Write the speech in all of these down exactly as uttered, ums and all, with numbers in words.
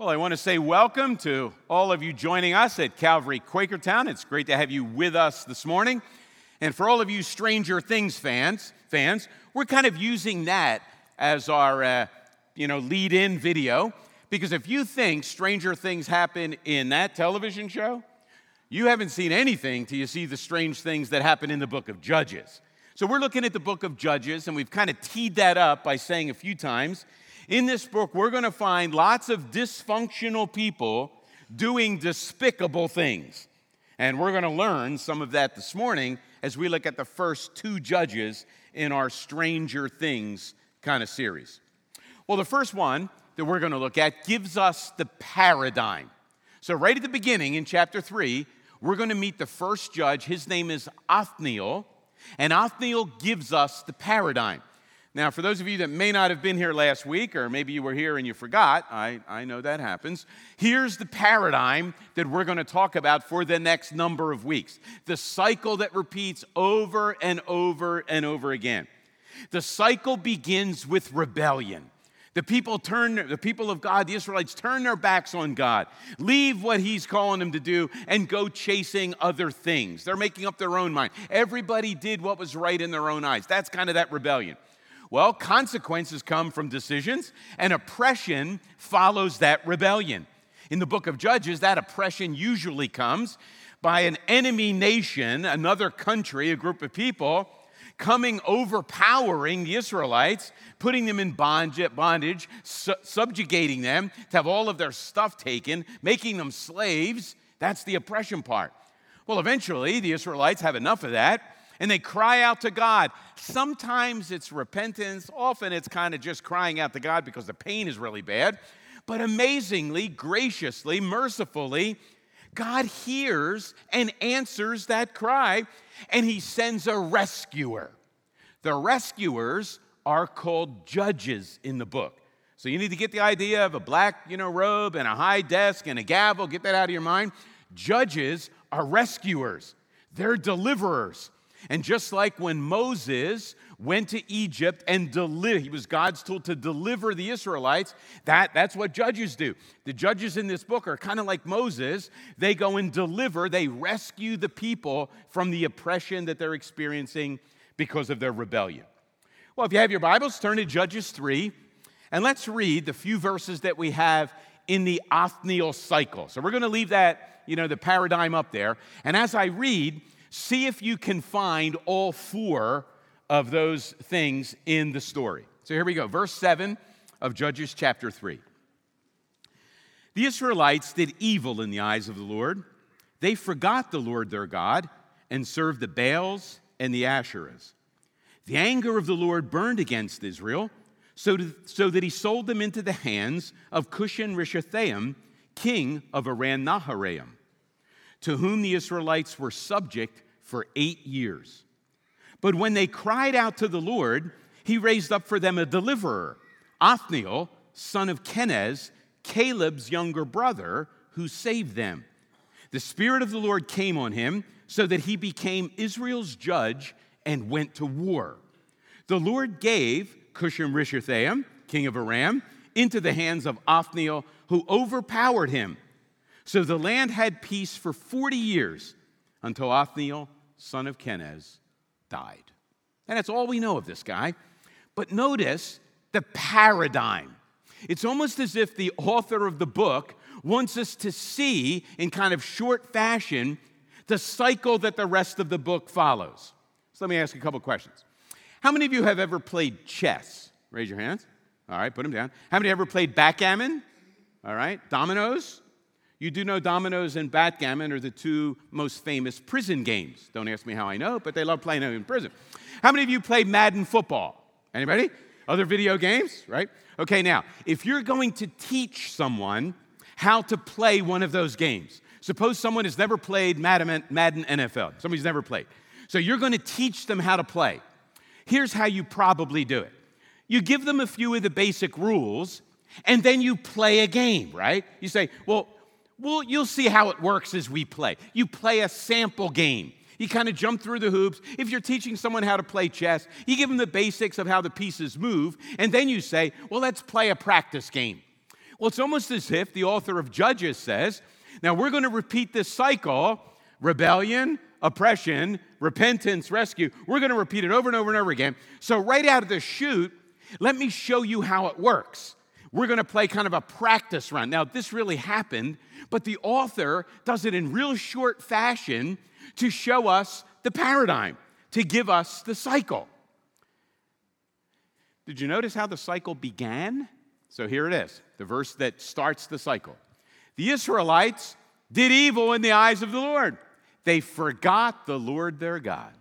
Well, I want to say welcome to all of you joining us at Calvary Quakertown. It's great to have you with us this morning. And for all of you Stranger Things fans, fans, we're kind of using that as our, uh, you know, lead-in video. Because if you think Stranger Things happen in that television show, you haven't seen anything till you see the strange things that happen in the book of Judges. So we're looking at the book of Judges, and we've kind of teed that up by saying a few times, in this book, we're going to find lots of dysfunctional people doing despicable things. And we're going to learn some of that this morning as we look at the first two judges in our Stranger Things kind of series. Well, the first one that we're going to look at gives us the paradigm. So right at the beginning in chapter three, we're going to meet the first judge. His name is Othniel, and Othniel gives us the paradigm. Now, for those of you that may not have been here last week, or maybe you were here and you forgot, I, I know that happens, here's the paradigm that we're going to talk about for the next number of weeks. The cycle that repeats over and over and over again. The cycle begins with rebellion. The people turn, the people of God, the Israelites, turn their backs on God, leave what he's calling them to do, and go chasing other things. They're making up their own mind. Everybody did what was right in their own eyes. That's kind of that rebellion. Well, consequences come from decisions, and oppression follows that rebellion. In the book of Judges, that oppression usually comes by an enemy nation, another country, a group of people, coming, overpowering the Israelites, putting them in bondage, su- subjugating them to have all of their stuff taken, making them slaves. That's the oppression part. Well, eventually, the Israelites have enough of that, and they cry out to God. Sometimes it's repentance. Often it's kind of just crying out to God because the pain is really bad. But amazingly, graciously, mercifully, God hears and answers that cry, and he sends a rescuer. The rescuers are called judges in the book. So you need to get the idea of a black, you know, robe and a high desk and a gavel. Get that out of your mind. Judges are rescuers. They're deliverers. And just like when Moses went to Egypt and deli- he was God's tool to deliver the Israelites, that, that's what judges do. The judges in this book are kind of like Moses. They go and deliver, they rescue the people from the oppression that they're experiencing because of their rebellion. Well, if you have your Bibles, turn to Judges three, and let's read the few verses that we have in the Othniel cycle. So we're going to leave that, you know, the paradigm up there. And as I read, see if you can find all four of those things in the story. So here we go. Verse seven of Judges chapter three. The Israelites did evil in the eyes of the Lord. They forgot the Lord their God and served the Baals and the Asherahs. The anger of the Lord burned against Israel, so, to, so that he sold them into the hands of Cushan-Rishathaim, king of Aram Naharaim, to whom the Israelites were subject for eight years. But when they cried out to the Lord, he raised up for them a deliverer, Othniel, son of Kenaz, Caleb's younger brother, who saved them. The Spirit of the Lord came on him, so that he became Israel's judge and went to war. The Lord gave Cushan-Rishathaim, king of Aram, into the hands of Othniel, who overpowered him. So the land had peace for forty years until Othniel, son of Kenaz, died. And that's all we know of this guy. But notice the paradigm. It's almost as if the author of the book wants us to see, in kind of short fashion, the cycle that the rest of the book follows. So let me ask you a couple questions. How many of you have ever played chess? Raise your hands. All right, put them down. How many ever played backgammon? All right, dominoes? You do know dominoes and backgammon are the two most famous prison games. Don't ask me how I know, but they love playing them in prison. How many of you play Madden football? Anybody? Other video games, right? Okay, now, if you're going to teach someone how to play one of those games, suppose someone has never played Madden, Madden N F L. Somebody's never played. So you're going to teach them how to play. Here's how you probably do it. You give them a few of the basic rules, and then you play a game, right? You say, well, Well, you'll see how it works as we play. You play a sample game. You kind of jump through the hoops. If you're teaching someone how to play chess, you give them the basics of how the pieces move, and then you say, well, let's play a practice game. Well, it's almost as if the author of Judges says, now we're going to repeat this cycle, rebellion, oppression, repentance, rescue. We're going to repeat it over and over and over again. So right out of the chute, let me show you how it works. We're going to play kind of a practice run. Now, this really happened, but the author does it in real short fashion to show us the paradigm, to give us the cycle. Did you notice how the cycle began? So here it is, the verse that starts the cycle. The Israelites did evil in the eyes of the Lord. They forgot the Lord their God.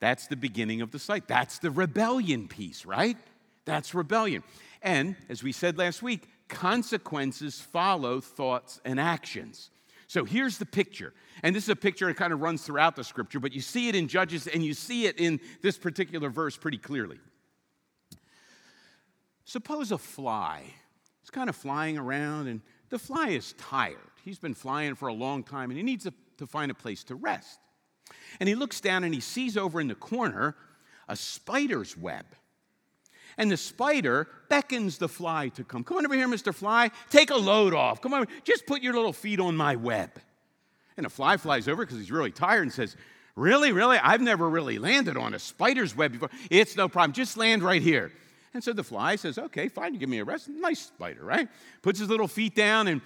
That's the beginning of the cycle. That's the rebellion piece, right? That's rebellion. And as we said last week, consequences follow thoughts and actions. So here's the picture. And this is a picture that kind of runs throughout the scripture, but you see it in Judges and you see it in this particular verse pretty clearly. Suppose a fly is kind of flying around, and the fly is tired. He's been flying for a long time, and he needs to find a place to rest. And he looks down and he sees over in the corner a spider's web. And the spider beckons the fly to come. Come on over here, Mister Fly. Take a load off. Come on. Just put your little feet on my web. And the fly flies over because he's really tired and says, really, really? I've never really landed on a spider's web before. It's no problem. Just land right here. And so the fly says, okay, fine. Give me a rest. Nice spider, right? Puts his little feet down, and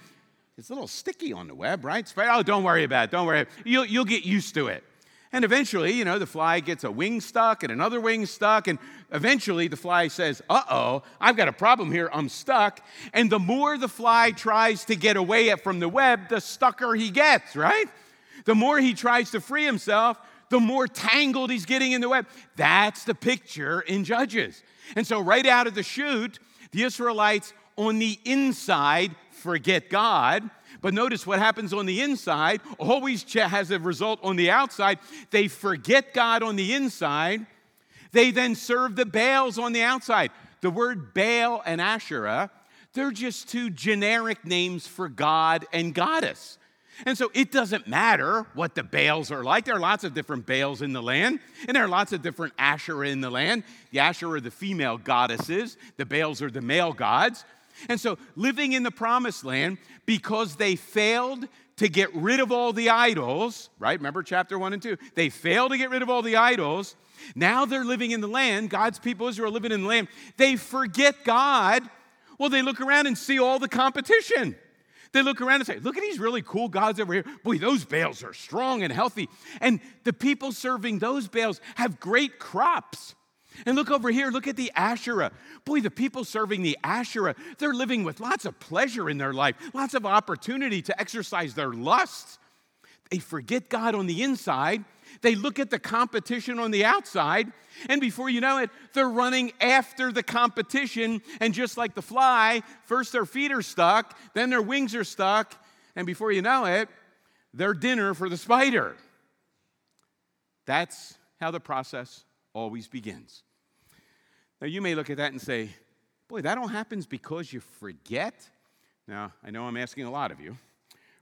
it's a little sticky on the web, right? Spider, oh, don't worry about it. Don't worry. You'll, you'll get used to it. And eventually, you know, the fly gets a wing stuck and another wing stuck. And eventually the fly says, uh-oh, I've got a problem here. I'm stuck. And the more the fly tries to get away from the web, the stucker he gets, right? The more he tries to free himself, the more tangled he's getting in the web. That's the picture in Judges. And so right out of the chute, the Israelites on the inside forget God. But notice what happens on the inside always has a result on the outside. They forget God on the inside. They then serve the Baals on the outside. The word Baal and Asherah, they're just two generic names for God and goddess. And so it doesn't matter what the Baals are like. There are lots of different Baals in the land, and there are lots of different Asherah in the land. The Asherah are the female goddesses. The Baals are the male gods. And so living in the promised land, because they failed to get rid of all the idols, right? Remember chapter one and two. They failed to get rid of all the idols. Now they're living in the land. God's people, Israel, living in the land. They forget God. Well, they look around and see all the competition. They look around and say, look at these really cool gods over here. Boy, those Baals are strong and healthy. And the people serving those Baals have great crops. And look over here, look at the Asherah. Boy, the people serving the Asherah, they're living with lots of pleasure in their life, lots of opportunity to exercise their lusts. They forget God on the inside. They look at the competition on the outside. And before you know it, they're running after the competition. And just like the fly, first their feet are stuck, then their wings are stuck. And before you know it, they're dinner for the spider. That's how the process always begins. Now, you may look at that and say, boy, that all happens because you forget. Now, I know I'm asking a lot of you.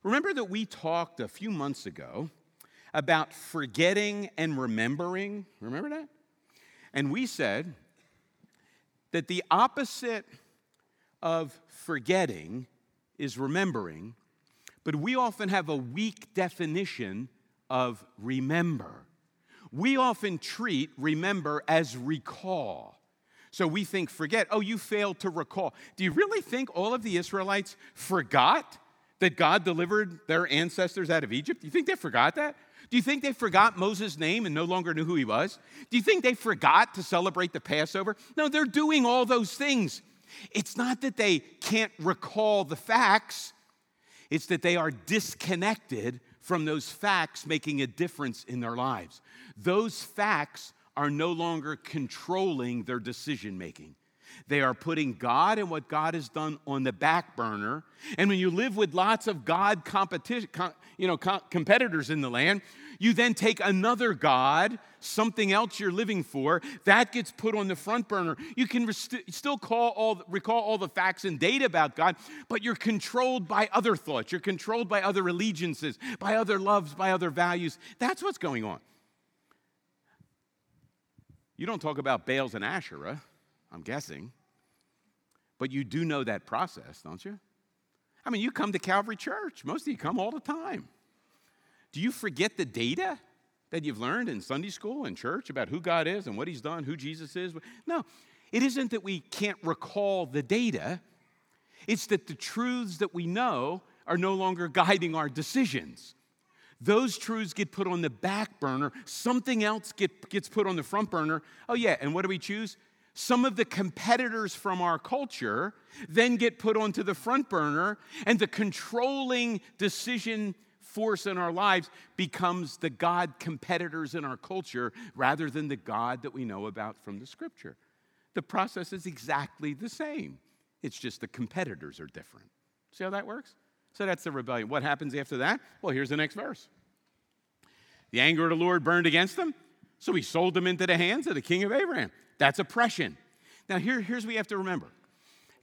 Remember that we talked a few months ago about forgetting and remembering. Remember that? And we said that the opposite of forgetting is remembering, but we often have a weak definition of remember. We often treat remember as recall. So we think forget. Oh, you failed to recall. Do you really think all of the Israelites forgot that God delivered their ancestors out of Egypt? Do you think they forgot that? Do you think they forgot Moses' name and no longer knew who he was? Do you think they forgot to celebrate the Passover? No, they're doing all those things. It's not that they can't recall the facts. It's that they are disconnected from those facts making a difference in their lives. Those facts are no longer controlling their decision-making. They are putting God and what God has done on the back burner. And when you live with lots of God competition, you know, competitors in the land, you then take another God, something else you're living for, that gets put on the front burner. You can rest- still call all, recall all the facts and data about God, but you're controlled by other thoughts. You're controlled by other allegiances, by other loves, by other values. That's what's going on. You don't talk about Baals and Asherah, I'm guessing. But you do know that process, don't you? I mean, you come to Calvary Church. Most of you come all the time. Do you forget the data that you've learned in Sunday school and church about who God is and what he's done, who Jesus is? No, it isn't that we can't recall the data. It's that the truths that we know are no longer guiding our decisions. Those truths get put on the back burner. Something else get, gets put on the front burner. Oh, yeah, and what do we choose? Some of the competitors from our culture then get put onto the front burner, and the controlling decision force in our lives becomes the God competitors in our culture rather than the God that we know about from the Scripture. The process is exactly the same. It's just the competitors are different. See how that works? So that's the rebellion. What happens after that? Well, here's the next verse. The anger of the Lord burned against them, so he sold them into the hands of the king of Aram. That's oppression. Now, here, here's what we have to remember.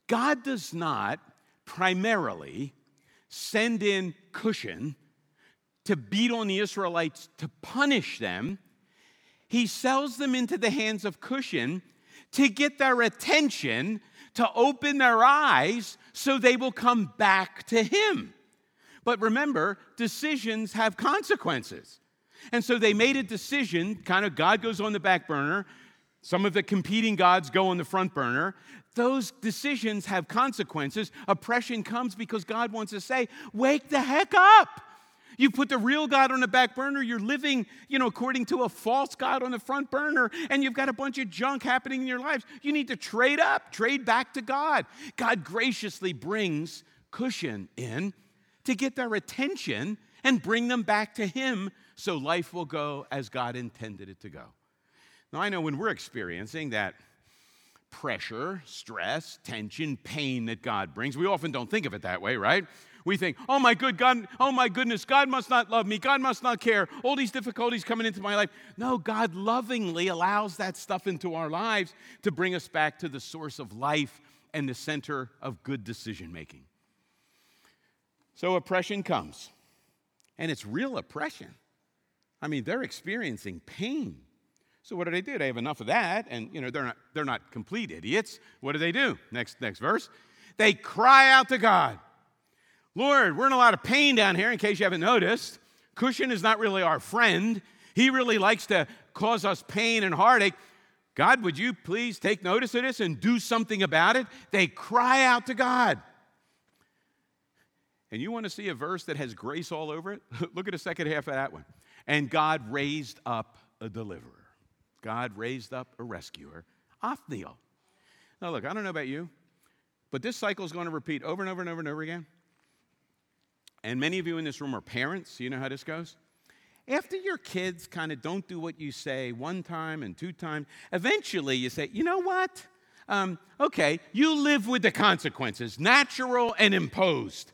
God does not primarily send in Cushan to beat on the Israelites to punish them. He sells them into the hands of Cushan to get their attention, to open their eyes so they will come back to him. But remember, decisions have consequences. And so they made a decision, kind of God goes on the back burner, some of the competing gods go on the front burner. Those decisions have consequences. Oppression comes because God wants to say, wake the heck up. You put the real God on the back burner, you're living, you know, according to a false God on the front burner, and you've got a bunch of junk happening in your lives. You need to trade up, trade back to God. God graciously brings Cushan in to get their attention and bring them back to him so life will go as God intended it to go. Now, I know when we're experiencing that pressure, stress, tension, pain that God brings, we often don't think of it that way, right? We think, oh my good God, oh my goodness, God must not love me, God must not care, all these difficulties coming into my life. No, God lovingly allows that stuff into our lives to bring us back to the source of life and the center of good decision making. So oppression comes, and it's real oppression. I mean, they're experiencing pain. So what do they do? They have enough of that, and you know they're not they're not complete idiots. What do they do? Next next verse. They cry out to God. Lord, we're in a lot of pain down here, in case you haven't noticed. Cushan is not really our friend. He really likes to cause us pain and heartache. God, would you please take notice of this and do something about it? They cry out to God. And you want to see a verse that has grace all over it? Look at the second half of that one. And God raised up a deliverer. God raised up a rescuer, Othniel. Now look, I don't know about you, but this cycle is going to repeat over and over and over and over again. And many of you in this room are parents, so you know how this goes. After your kids kind of don't do what you say one time and two times, eventually you say, you know what? Um, okay, you live with the consequences, natural and imposed.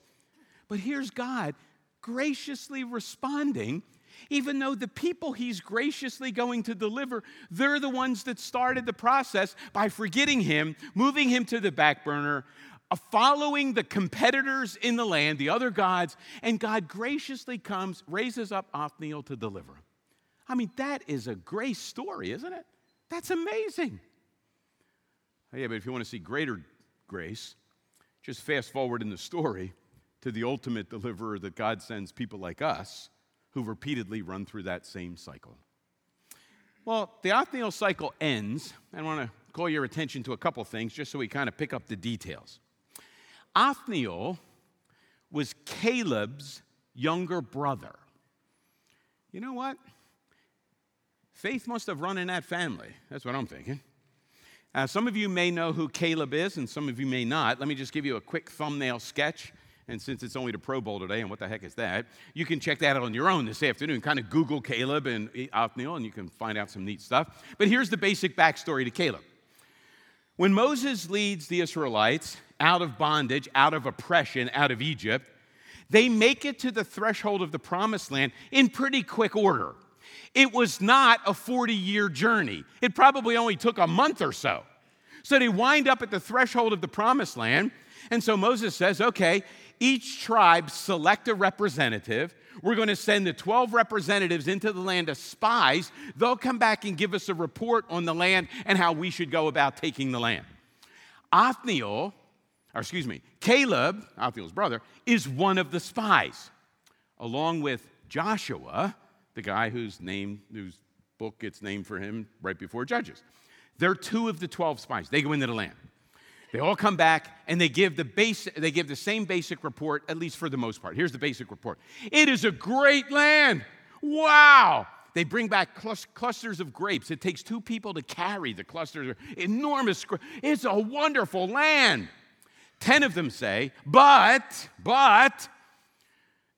But here's God graciously responding. Even though the people he's graciously going to deliver, they're the ones that started the process by forgetting him, moving him to the back burner, following the competitors in the land, the other gods, and God graciously comes, raises up Othniel to deliver him. I mean, that is a great story, isn't it? That's amazing. Oh, yeah, but if you want to see greater grace, just fast forward in the story to the ultimate deliverer that God sends people like us, who repeatedly run through that same cycle. Well, the Othniel cycle ends. I want to call your attention to a couple things just so we kind of pick up the details. Othniel was Caleb's younger brother. You know what? Faith must have run in that family. That's what I'm thinking. Uh, some of you may know who Caleb is, and some of you may not. Let me just give you a quick thumbnail sketch. And since it's only the Pro Bowl today, and what the heck is that, you can check that out on your own this afternoon. Kind of Google Caleb and Othniel, and you can find out some neat stuff. But here's the basic backstory to Caleb. When Moses leads the Israelites out of bondage, out of oppression, out of Egypt, they make it to the threshold of the Promised Land in pretty quick order. It was not a forty-year journey. It probably only took a month or so. So they wind up at the threshold of the Promised Land, and so Moses says, okay, each tribe select a representative. We're going to send the twelve representatives into the land as spies. They'll come back and give us a report on the land and how we should go about taking the land. Othniel or excuse me, Caleb, Othniel's brother, is one of the spies, along with Joshua, the guy whose name, whose book gets named for him right before Judges. They're two of the twelve spies. They go into the land. They all come back, and they give the base, they give the same basic report, at least for the most part. Here's the basic report. It is a great land. Wow. They bring back clusters of grapes. It takes two people to carry the clusters. Enormous. It's a wonderful land. Ten of them say, but, but,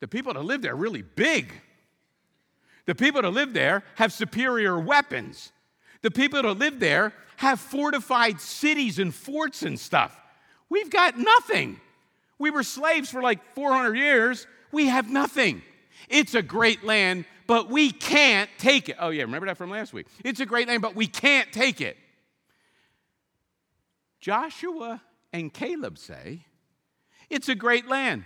the people that live there are really big. The people that live there have superior weapons. The people that live there have fortified cities and forts and stuff. We've got nothing. We were slaves for like four hundred years. We have nothing. It's a great land, but we can't take it. Oh, yeah, remember that from last week. It's a great land, but we can't take it. Joshua and Caleb say, it's a great land.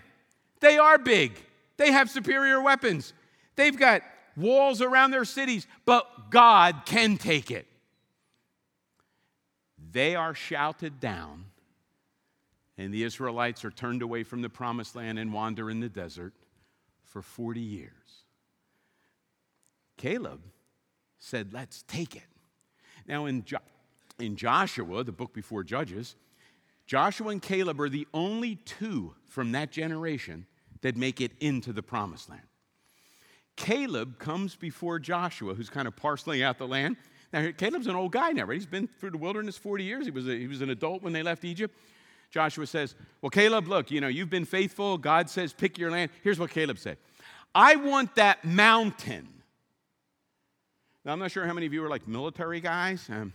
They are big. They have superior weapons. They've got walls around their cities, but God can take it. They are shouted down, and the Israelites are turned away from the promised land and wander in the desert for forty years. Caleb said, let's take it. Now, in, jo- in Joshua, the book before Judges, Joshua and Caleb are the only two from that generation that make it into the promised land. Caleb comes before Joshua, who's kind of parceling out the land. Now, Caleb's an old guy now, right? He's been through the wilderness forty years. He was a, he was an adult when they left Egypt. Joshua says, well, Caleb, look, you know, you've been faithful. God says, pick your land. Here's what Caleb said. I want that mountain. Now, I'm not sure how many of you are like military guys. Um,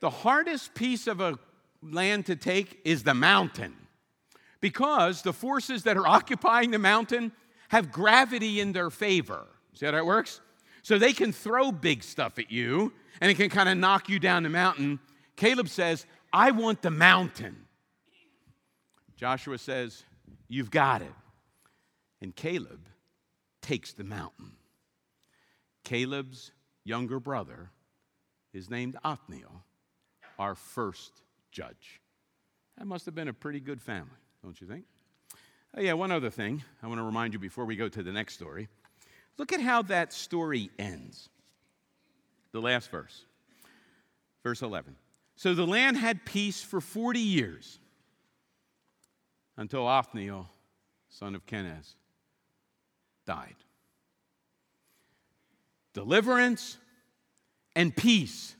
the hardest piece of a land to take is the mountain, because the forces that are occupying the mountain have gravity in their favor. See how that works? So they can throw big stuff at you, and it can kind of knock you down the mountain. Caleb says, I want the mountain. Joshua says, you've got it. And Caleb takes the mountain. Caleb's younger brother is named Othniel, our first judge. That must have been a pretty good family, don't you think? Oh, yeah, one other thing I want to remind you before we go to the next story. Look at how that story ends. The last verse, verse eleven. So the land had peace for forty years until Othniel, son of Kenaz, died. Deliverance and peace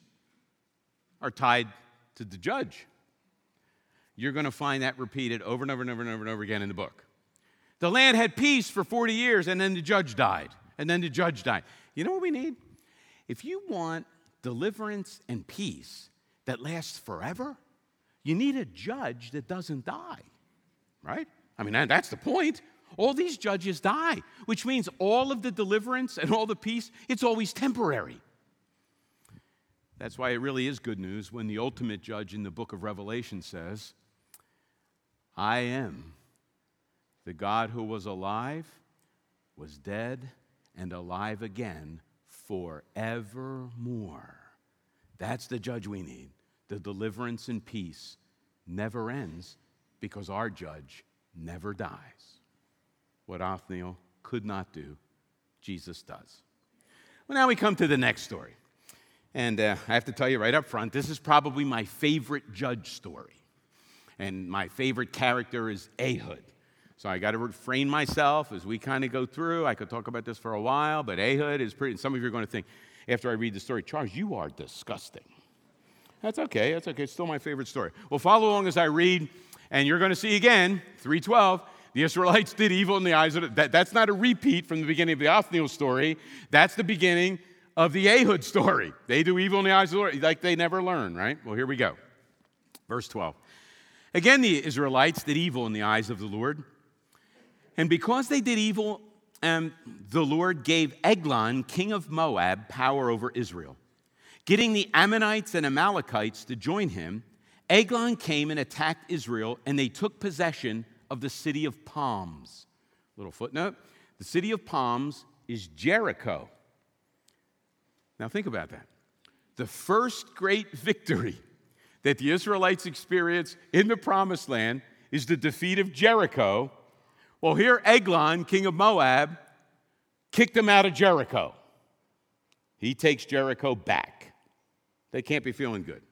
are tied to the judge. You're going to find that repeated over and over and over and over and over again in the book. The land had peace for forty years, and then the judge died, and then the judge died. You know what we need? If you want deliverance and peace that lasts forever, you need a judge that doesn't die, right? I mean, that's the point. All these judges die, which means all of the deliverance and all the peace, it's always temporary. That's why it really is good news when the ultimate judge in the book of Revelation says, I am the God who was alive, was dead, and alive again forevermore. That's the judge we need. The deliverance and peace never ends because our judge never dies. What Othniel could not do, Jesus does. Well, now we come to the next story. And uh, I have to tell you right up front, this is probably my favorite judge story. And my favorite character is Ehud. So I got to refrain myself as we kind of go through. I could talk about this for a while, but Ehud is pretty, and some of you are going to think, after I read the story, Charles, you are disgusting. That's okay, that's okay, it's still my favorite story. Well, follow along as I read, and you're going to see again, three twelve, the Israelites did evil in the eyes of, the, that, that's not a repeat from the beginning of the Othniel story, that's the beginning of the Ehud story. They do evil in the eyes of the Lord, like they never learn, right? Well, here we go. Verse twelve. Again, the Israelites did evil in the eyes of the Lord. And because they did evil, um, the Lord gave Eglon, king of Moab, power over Israel. Getting the Ammonites and Amalekites to join him, Eglon came and attacked Israel, and they took possession of the city of Palms. Little footnote. The city of Palms is Jericho. Now think about that. The first great victory that the Israelites experience in the Promised Land is the defeat of Jericho. Well, here Eglon, king of Moab, kicked them out of Jericho. He takes Jericho back. They can't be feeling good.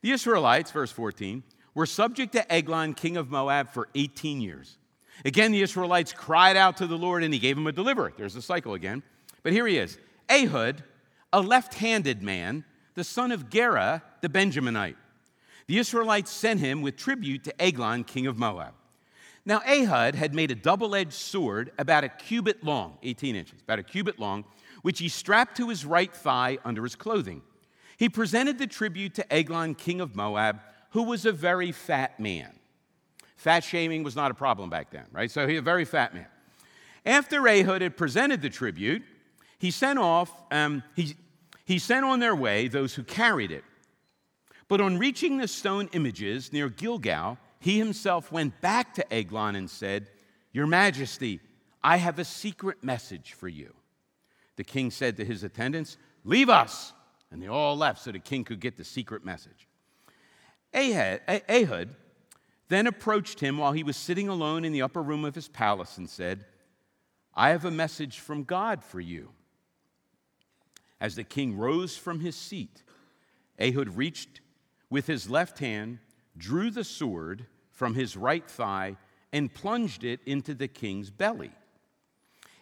The Israelites, verse fourteen, were subject to Eglon, king of Moab, for eighteen years. Again, the Israelites cried out to the Lord, and he gave them a deliverer. There's the cycle again. But here he is. Ehud, a left-handed man, the son of Gera, the Benjaminite. The Israelites sent him with tribute to Eglon, king of Moab. Now, Ehud had made a double-edged sword about a cubit long, eighteen inches, about a cubit long, which he strapped to his right thigh under his clothing. He presented the tribute to Eglon, king of Moab, who was a very fat man. Fat shaming was not a problem back then, right? So he was a very fat man. After Ehud had presented the tribute, he sent off, um, he, he sent on their way those who carried it. But on reaching the stone images near Gilgal, he himself went back to Eglon and said, "Your Majesty, I have a secret message for you." The king said to his attendants, "Leave us." And they all left so the king could get the secret message. Ehud then approached him while he was sitting alone in the upper room of his palace and said, "I have a message from God for you." As the king rose from his seat, Ehud reached with his left hand, drew the sword from his right thigh, and plunged it into the king's belly.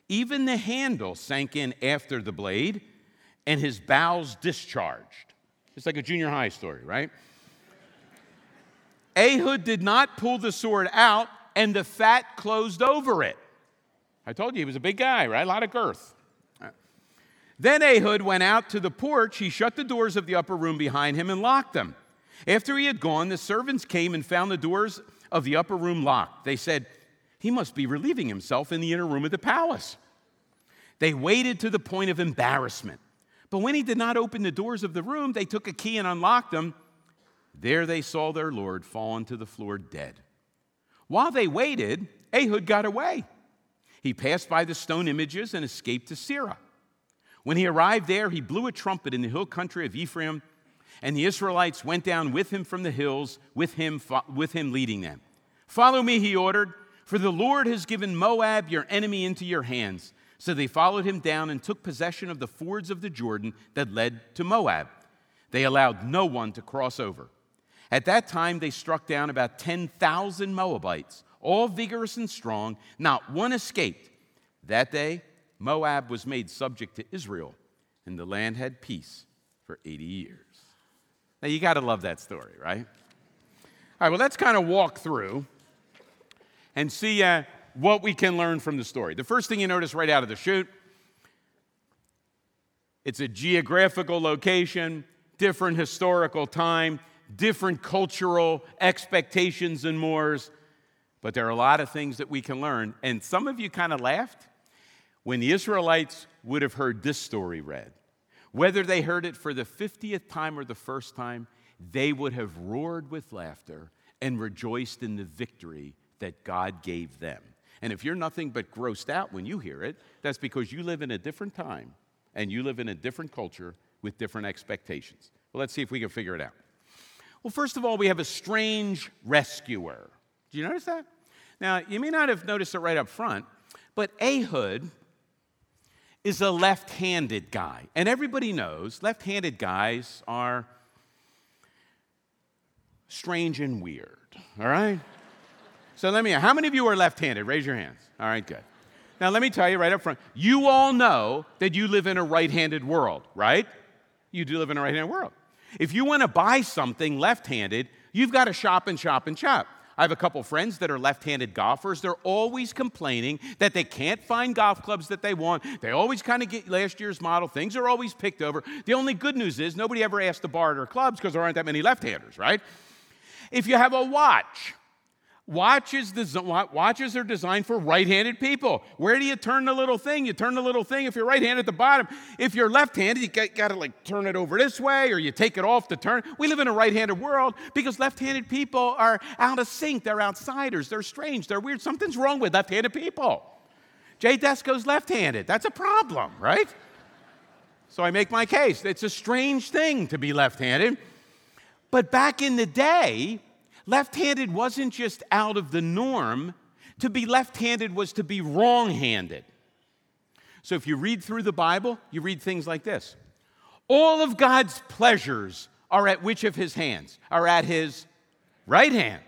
Even the handle sank in after the blade, and his bowels discharged. It's like a junior high story, right? Ehud did not pull the sword out, and the fat closed over it. I told you he was a big guy, right? A lot of girth. Right. Then Ehud went out to the porch. He shut the doors of the upper room behind him and locked them. After he had gone, the servants came and found the doors of the upper room locked. They said, "He must be relieving himself in the inner room of the palace." They waited to the point of embarrassment. But when he did not open the doors of the room, they took a key and unlocked them. There they saw their Lord fallen to the floor dead. While they waited, Ehud got away. He passed by the stone images and escaped to Seirah. When he arrived there, he blew a trumpet in the hill country of Ephraim, and the Israelites went down with him from the hills, with him, with him leading them. "Follow me," he ordered, "for the Lord has given Moab, your enemy, into your hands." So they followed him down and took possession of the fords of the Jordan that led to Moab. They allowed no one to cross over. At that time, they struck down about ten thousand Moabites, all vigorous and strong. Not one escaped. That day, Moab was made subject to Israel, and the land had peace for eighty years. Now, you got to love that story, right? All right, well, let's kind of walk through and see uh, what we can learn from the story. The first thing you notice right out of the chute, it's a geographical location, different historical time, different cultural expectations and mores, but there are a lot of things that we can learn. And some of you kind of laughed when the Israelites would have heard this story read. Whether they heard it for the fiftieth time or the first time, they would have roared with laughter and rejoiced in the victory that God gave them. And if you're nothing but grossed out when you hear it, that's because you live in a different time and you live in a different culture with different expectations. Well, let's see if we can figure it out. Well, first of all, we have a strange rescuer. Did you notice that? Now, you may not have noticed it right up front, but Ehud is a left-handed guy. And everybody knows left-handed guys are strange and weird, all right? So let me ask, how many of you are left-handed? Raise your hands. All right, good. Now, let me tell you right up front, you all know that you live in a right-handed world, right? You do live in a right-handed world. If you want to buy something left-handed, you've got to shop and shop and shop. I have a couple friends that are left-handed golfers. They're always complaining that they can't find golf clubs that they want. They always kind of get last year's model. Things are always picked over. The only good news is nobody ever asks to borrow their clubs because there aren't that many left-handers, right? If you have a watch, watches, watches are designed for right-handed people. Where do you turn the little thing? You turn the little thing if you're right-handed at the bottom. If you're left-handed, you got to like turn it over this way, or you take it off to turn. We live in a right-handed world because left-handed people are out of sync. They're outsiders. They're strange. They're weird. Something's wrong with left-handed people. Jay Desko's left-handed. That's a problem, right? So I make my case. It's a strange thing to be left-handed. But back in the day, left-handed wasn't just out of the norm. To be left-handed was to be wrong-handed. So if you read through the Bible, you read things like this. All of God's pleasures are at which of his hands? Are at his right hand.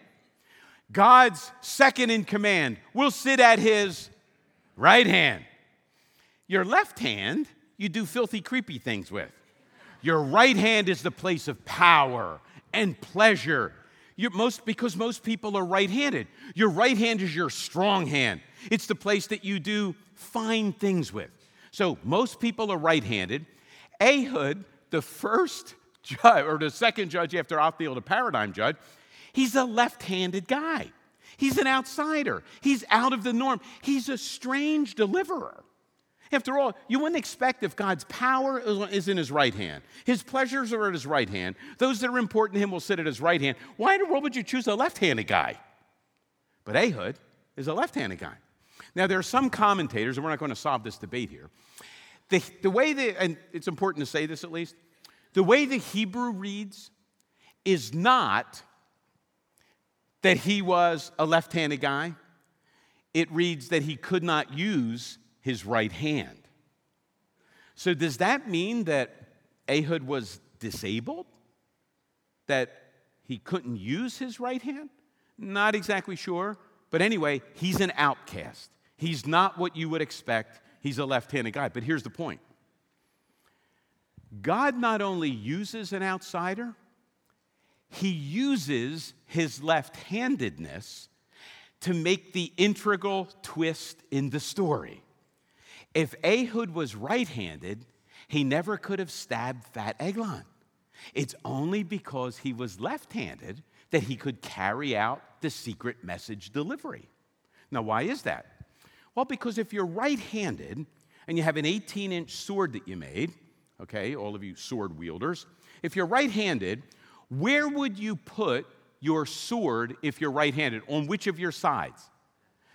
God's second in command will sit at his right hand. Your left hand, you do filthy, creepy things with. Your right hand is the place of power and pleasure. You're most, because most people are right-handed. Your right hand is your strong hand. It's the place that you do fine things with. So most people are right-handed. Ehud, the first judge, or the second judge after Othniel, the paradigm judge, he's a left-handed guy. He's an outsider. He's out of the norm. He's a strange deliverer. After all, you wouldn't expect if God's power is in his right hand, his pleasures are at his right hand, those that are important to him will sit at his right hand. Why in the world would you choose a left-handed guy? But Ehud is a left-handed guy. Now, there are some commentators, and we're not going to solve this debate here. The, the way the, and it's important to say this at least, the way the Hebrew reads is not that he was a left-handed guy. It reads that he could not use his right hand. So does that mean that Ehud was disabled? That he couldn't use his right hand? Not exactly sure. But anyway, he's an outcast. He's not what you would expect. He's a left-handed guy. But here's the point. God not only uses an outsider, he uses his left-handedness to make the integral twist in the story. If Ehud was right-handed, he never could have stabbed fat Eglon. It's only because he was left-handed that he could carry out the secret message delivery. Now, why is that? Well, because if you're right-handed and you have an eighteen-inch sword that you made, okay, all of you sword wielders, if you're right-handed, where would you put your sword if you're right-handed? On which of your sides?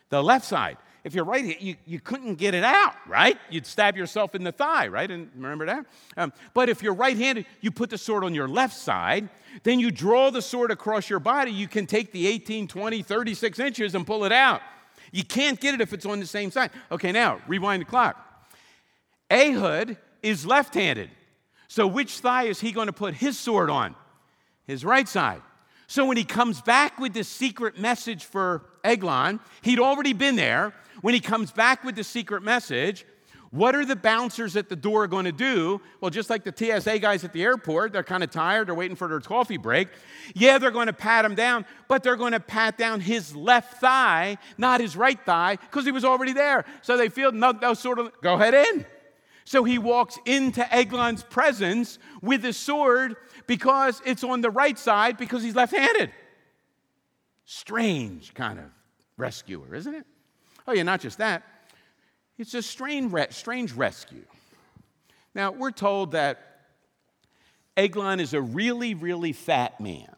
The left side. If you're right-handed, you, you couldn't get it out, right? You'd stab yourself in the thigh, right? And remember that? Um, but if you're right-handed, you put the sword on your left side, then you draw the sword across your body, you can take the eighteen, twenty, thirty-six inches and pull it out. You can't get it if it's on the same side. Okay, now, rewind the clock. Ehud is left-handed. So which thigh is he going to put his sword on? His right side. So when he comes back with the secret message for Eglon, he'd already been there. When he comes back with the secret message, what are the bouncers at the door going to do? Well, just like the T S A guys at the airport, they're kind of tired. They're waiting for their coffee break. Yeah, they're going to pat him down, but they're going to pat down his left thigh, not his right thigh, because he was already there. So they feel no, no sort of, go ahead in. So he walks into Eglon's presence with his sword because it's on the right side because he's left-handed. Strange kind of rescuer, isn't it? Oh, yeah, not just that. It's a strange, re- strange rescue. Now, we're told that Eglon is a really, really fat man.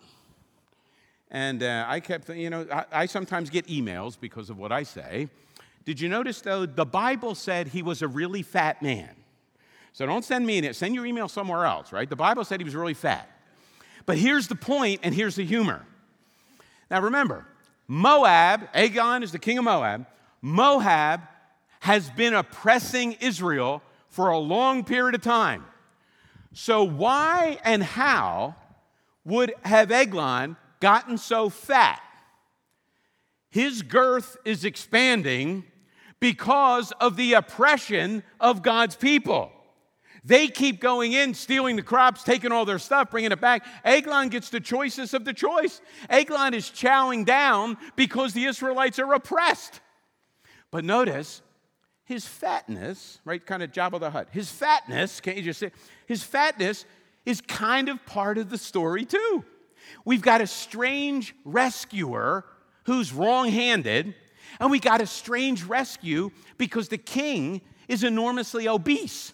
And uh, I kept, you know, I, I sometimes get emails because of what I say. Did you notice, though, the Bible said he was a really fat man. So don't send me an email. Send your email somewhere else, right? The Bible said he was really fat. But here's the point, and here's the humor. Now, remember, Moab, Eglon is the king of Moab. Moab has been oppressing Israel for a long period of time. So why and how would have Eglon gotten so fat? His girth is expanding because of the oppression of God's people. They keep going in, stealing the crops, taking all their stuff, bringing it back. Eglon gets the choicest of the choice. Eglon is chowing down because the Israelites are oppressed. But notice, his fatness, right, kind of Jabba the Hutt. His fatness, can't you just say, his fatness is kind of part of the story too. We've got a strange rescuer who's wrong-handed, and we got a strange rescue because the king is enormously obese.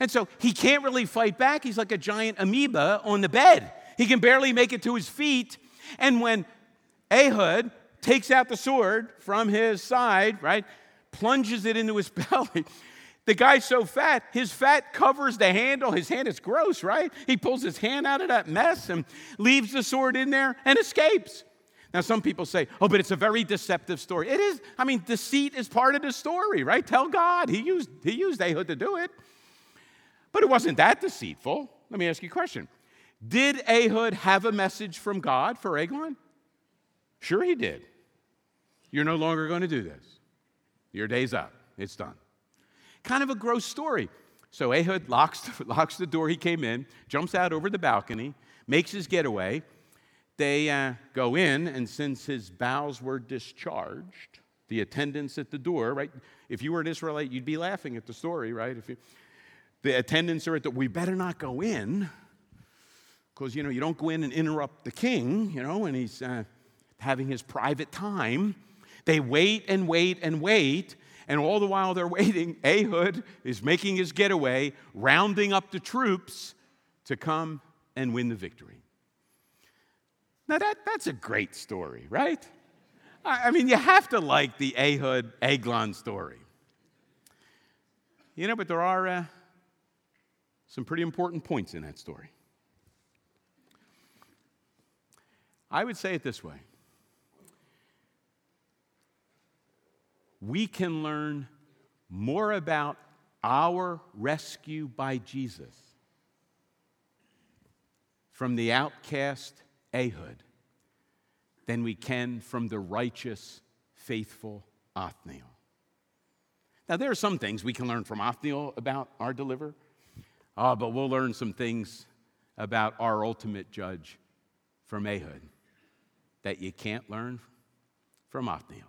And so he can't really fight back. He's like a giant amoeba on the bed. He can barely make it to his feet. And when Ehud takes out the sword from his side, right, plunges it into his belly, The guy's so fat, his fat covers the handle. His hand is gross, right? He pulls his hand out of that mess and leaves the sword in there and escapes. Now, some people say, oh, but it's a very deceptive story. It is. I mean, deceit is part of the story, right? Tell God. He used he used Ehud to do it. But it wasn't that deceitful. Let me ask you a question. Did Ehud have a message from God for Eglon? Sure he did. You're no longer going to do this. Your day's up. It's done. Kind of a gross story. So Ehud locks, locks the door he came in, jumps out over the balcony, makes his getaway. They uh, go in, and since his bowels were discharged, the attendants at the door, right? If you were an Israelite, you'd be laughing at the story, right? If you, the attendants are at the, we better not go in, because, you know, you don't go in and interrupt the king, you know, and he's uh, having his private time. They wait and wait and wait, and all the while they're waiting, Ehud is making his getaway, rounding up the troops to come and win the victory. Now, that, that's a great story, right? I, I mean, you have to like the Ehud Eglon story. You know, but there are uh, some pretty important points in that story. I would say it this way. We can learn more about our rescue by Jesus from the outcast Ehud than we can from the righteous, faithful Othniel. Now, there are some things we can learn from Othniel about our deliverer, oh, but we'll learn some things about our ultimate judge from Ehud that you can't learn from Othniel.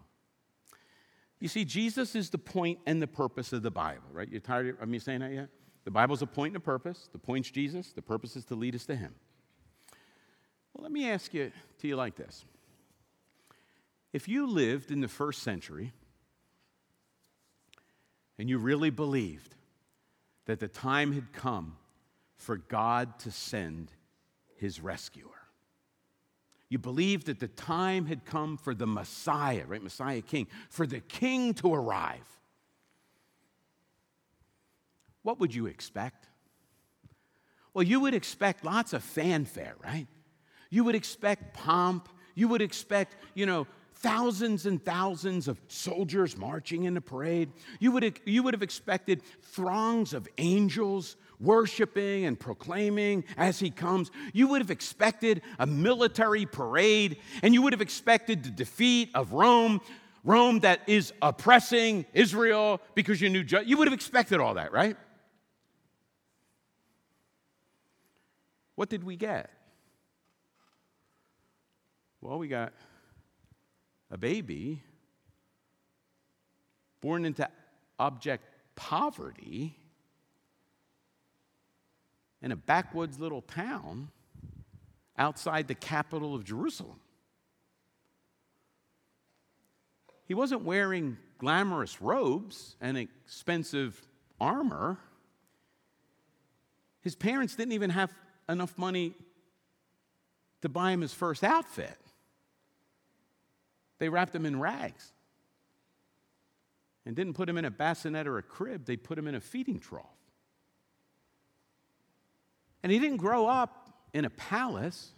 You see, Jesus is the point and the purpose of the Bible, right? You're tired of me saying that yet? The Bible's a point and a purpose. The point's Jesus. The purpose is to lead us to him. Well, let me ask you to you like this. If you lived in the first century and you really believed that the time had come for God to send his rescuer, you believed that the time had come for the Messiah, right? Messiah King, for the King to arrive, what would you expect? Well, you would expect lots of fanfare, right? You would expect pomp. You would expect, you know, thousands and thousands of soldiers marching in the parade. You would, you would have expected throngs of angels worshiping and proclaiming as he comes. You would have expected a military parade, and you would have expected the defeat of Rome, Rome that is oppressing Israel because you knew, ju- you would have expected all that, right? What did we get? Well, we got a baby born into abject poverty in a backwoods little town outside the capital of Jerusalem. He wasn't wearing glamorous robes and expensive armor. His parents didn't even have enough money to buy him his first outfit. They wrapped him in rags and didn't put him in a bassinet or a crib. They put him in a feeding trough. And he didn't grow up in a palace.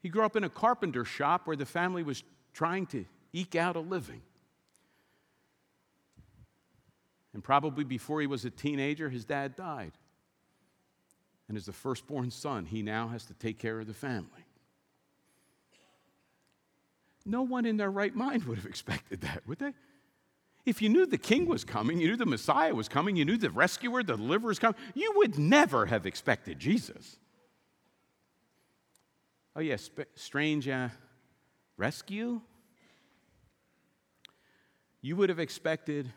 He grew up in a carpenter shop where the family was trying to eke out a living. And probably before he was a teenager, his dad died. And as the firstborn son, he now has to take care of the family. No one in their right mind would have expected that, would they? If you knew the king was coming, you knew the Messiah was coming, you knew the rescuer, the deliverer was coming, you would never have expected Jesus. Oh, yeah, sp- strange uh, rescue? You would have expected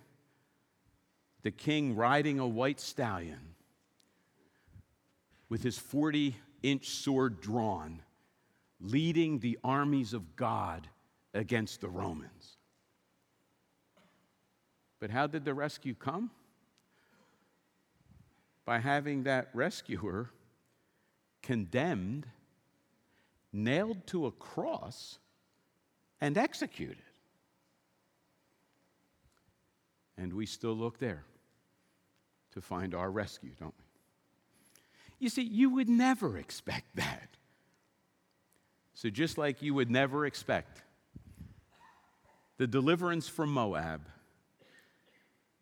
the king riding a white stallion with his forty-inch sword drawn, leading the armies of God against the Romans. But how did the rescue come? By having that rescuer condemned, nailed to a cross, and executed. And we still look there to find our rescue, don't we? You see, you would never expect that. So just like you would never expect the deliverance from Moab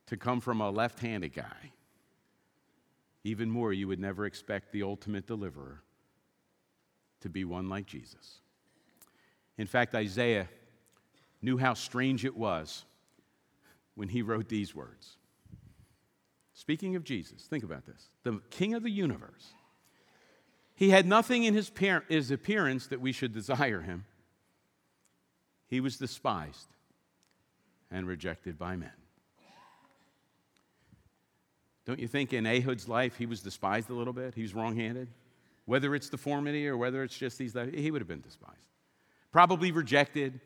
to come from a left-handed guy, even more, you would never expect the ultimate deliverer to be one like Jesus. In fact, Isaiah knew how strange it was when he wrote these words. Speaking of Jesus, think about this. The King of the universe. He had nothing in his, par- his appearance that we should desire him. He was despised and rejected by men. Don't you think in Ehud's life he was despised a little bit? He was wrong-handed. Whether it's deformity or whether it's just these, he would have been despised. Probably rejected.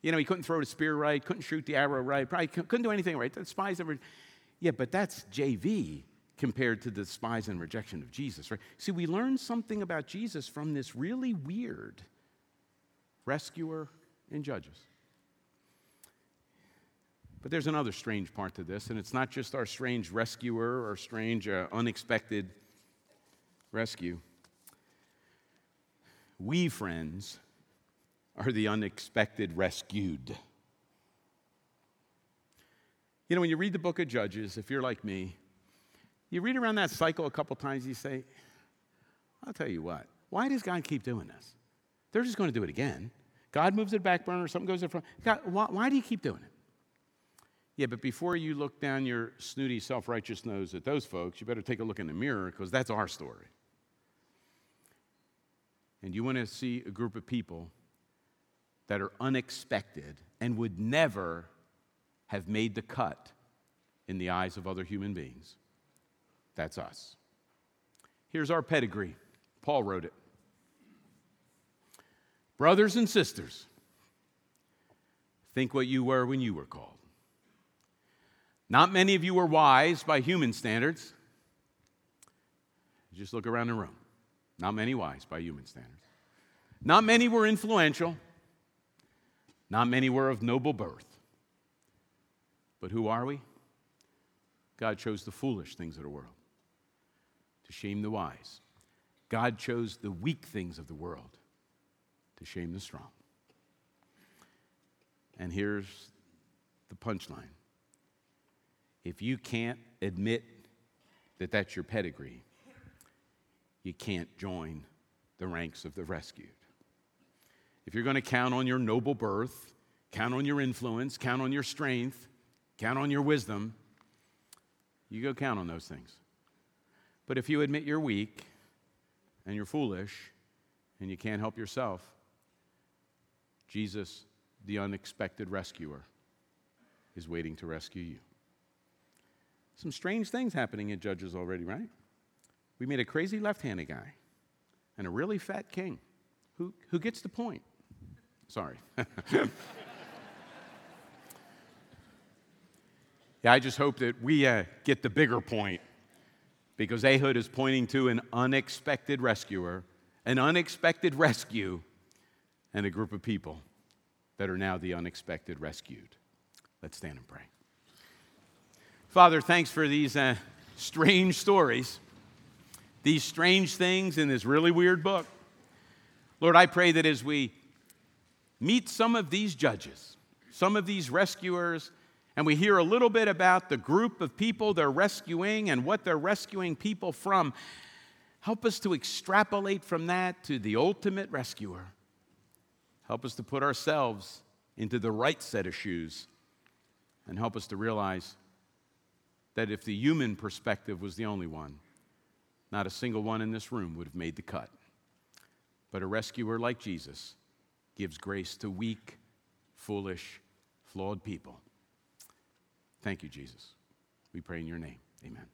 You know, he couldn't throw the spear right, couldn't shoot the arrow right, probably couldn't do anything right. Despised and rejected. Yeah, but that's J V compared to the despise and rejection of Jesus, right? See, we learn something about Jesus from this really weird rescuer in Judges. But there's another strange part to this, and it's not just our strange rescuer or strange, uh, unexpected rescue. We, friends, are the unexpected rescued. You know, when you read the book of Judges, if you're like me, you read around that cycle a couple times, you say, I'll tell you what, why does God keep doing this? They're just going to do it again. God moves it back burner, something goes in front. God, why, why do you keep doing it? Yeah, but before you look down your snooty, self-righteous nose at those folks, you better take a look in the mirror, because that's our story. And you want to see a group of people that are unexpected and would never have made the cut in the eyes of other human beings. That's us. Here's our pedigree. Paul wrote it. Brothers and sisters, think what you were when you were called. Not many of you were wise by human standards. Just look around the room. Not many wise by human standards. Not many were influential. Not many were of noble birth. But who are we? God chose the foolish things of the world to shame the wise. God chose the weak things of the world to shame the strong. And here's the punchline. If you can't admit that that's your pedigree, you can't join the ranks of the rescued. If you're going to count on your noble birth, count on your influence, count on your strength, count on your wisdom, you go count on those things. But if you admit you're weak and you're foolish and you can't help yourself, Jesus, the unexpected rescuer, is waiting to rescue you. Some strange things happening in Judges already, right? We made a crazy left-handed guy and a really fat king who, who gets the point. Sorry. Yeah, I just hope that we uh, get the bigger point, because Ehud is pointing to an unexpected rescuer, an unexpected rescue, and a group of people that are now the unexpected rescued. Let's stand and pray. Father, thanks for these uh, strange stories, these strange things in this really weird book. Lord, I pray that as we meet some of these judges, some of these rescuers, and we hear a little bit about the group of people they're rescuing and what they're rescuing people from. Help us to extrapolate from that to the ultimate rescuer. Help us to put ourselves into the right set of shoes, and help us to realize that if the human perspective was the only one, not a single one in this room would have made the cut. But a rescuer like Jesus gives grace to weak, foolish, flawed people. Thank you, Jesus. We pray in your name. Amen.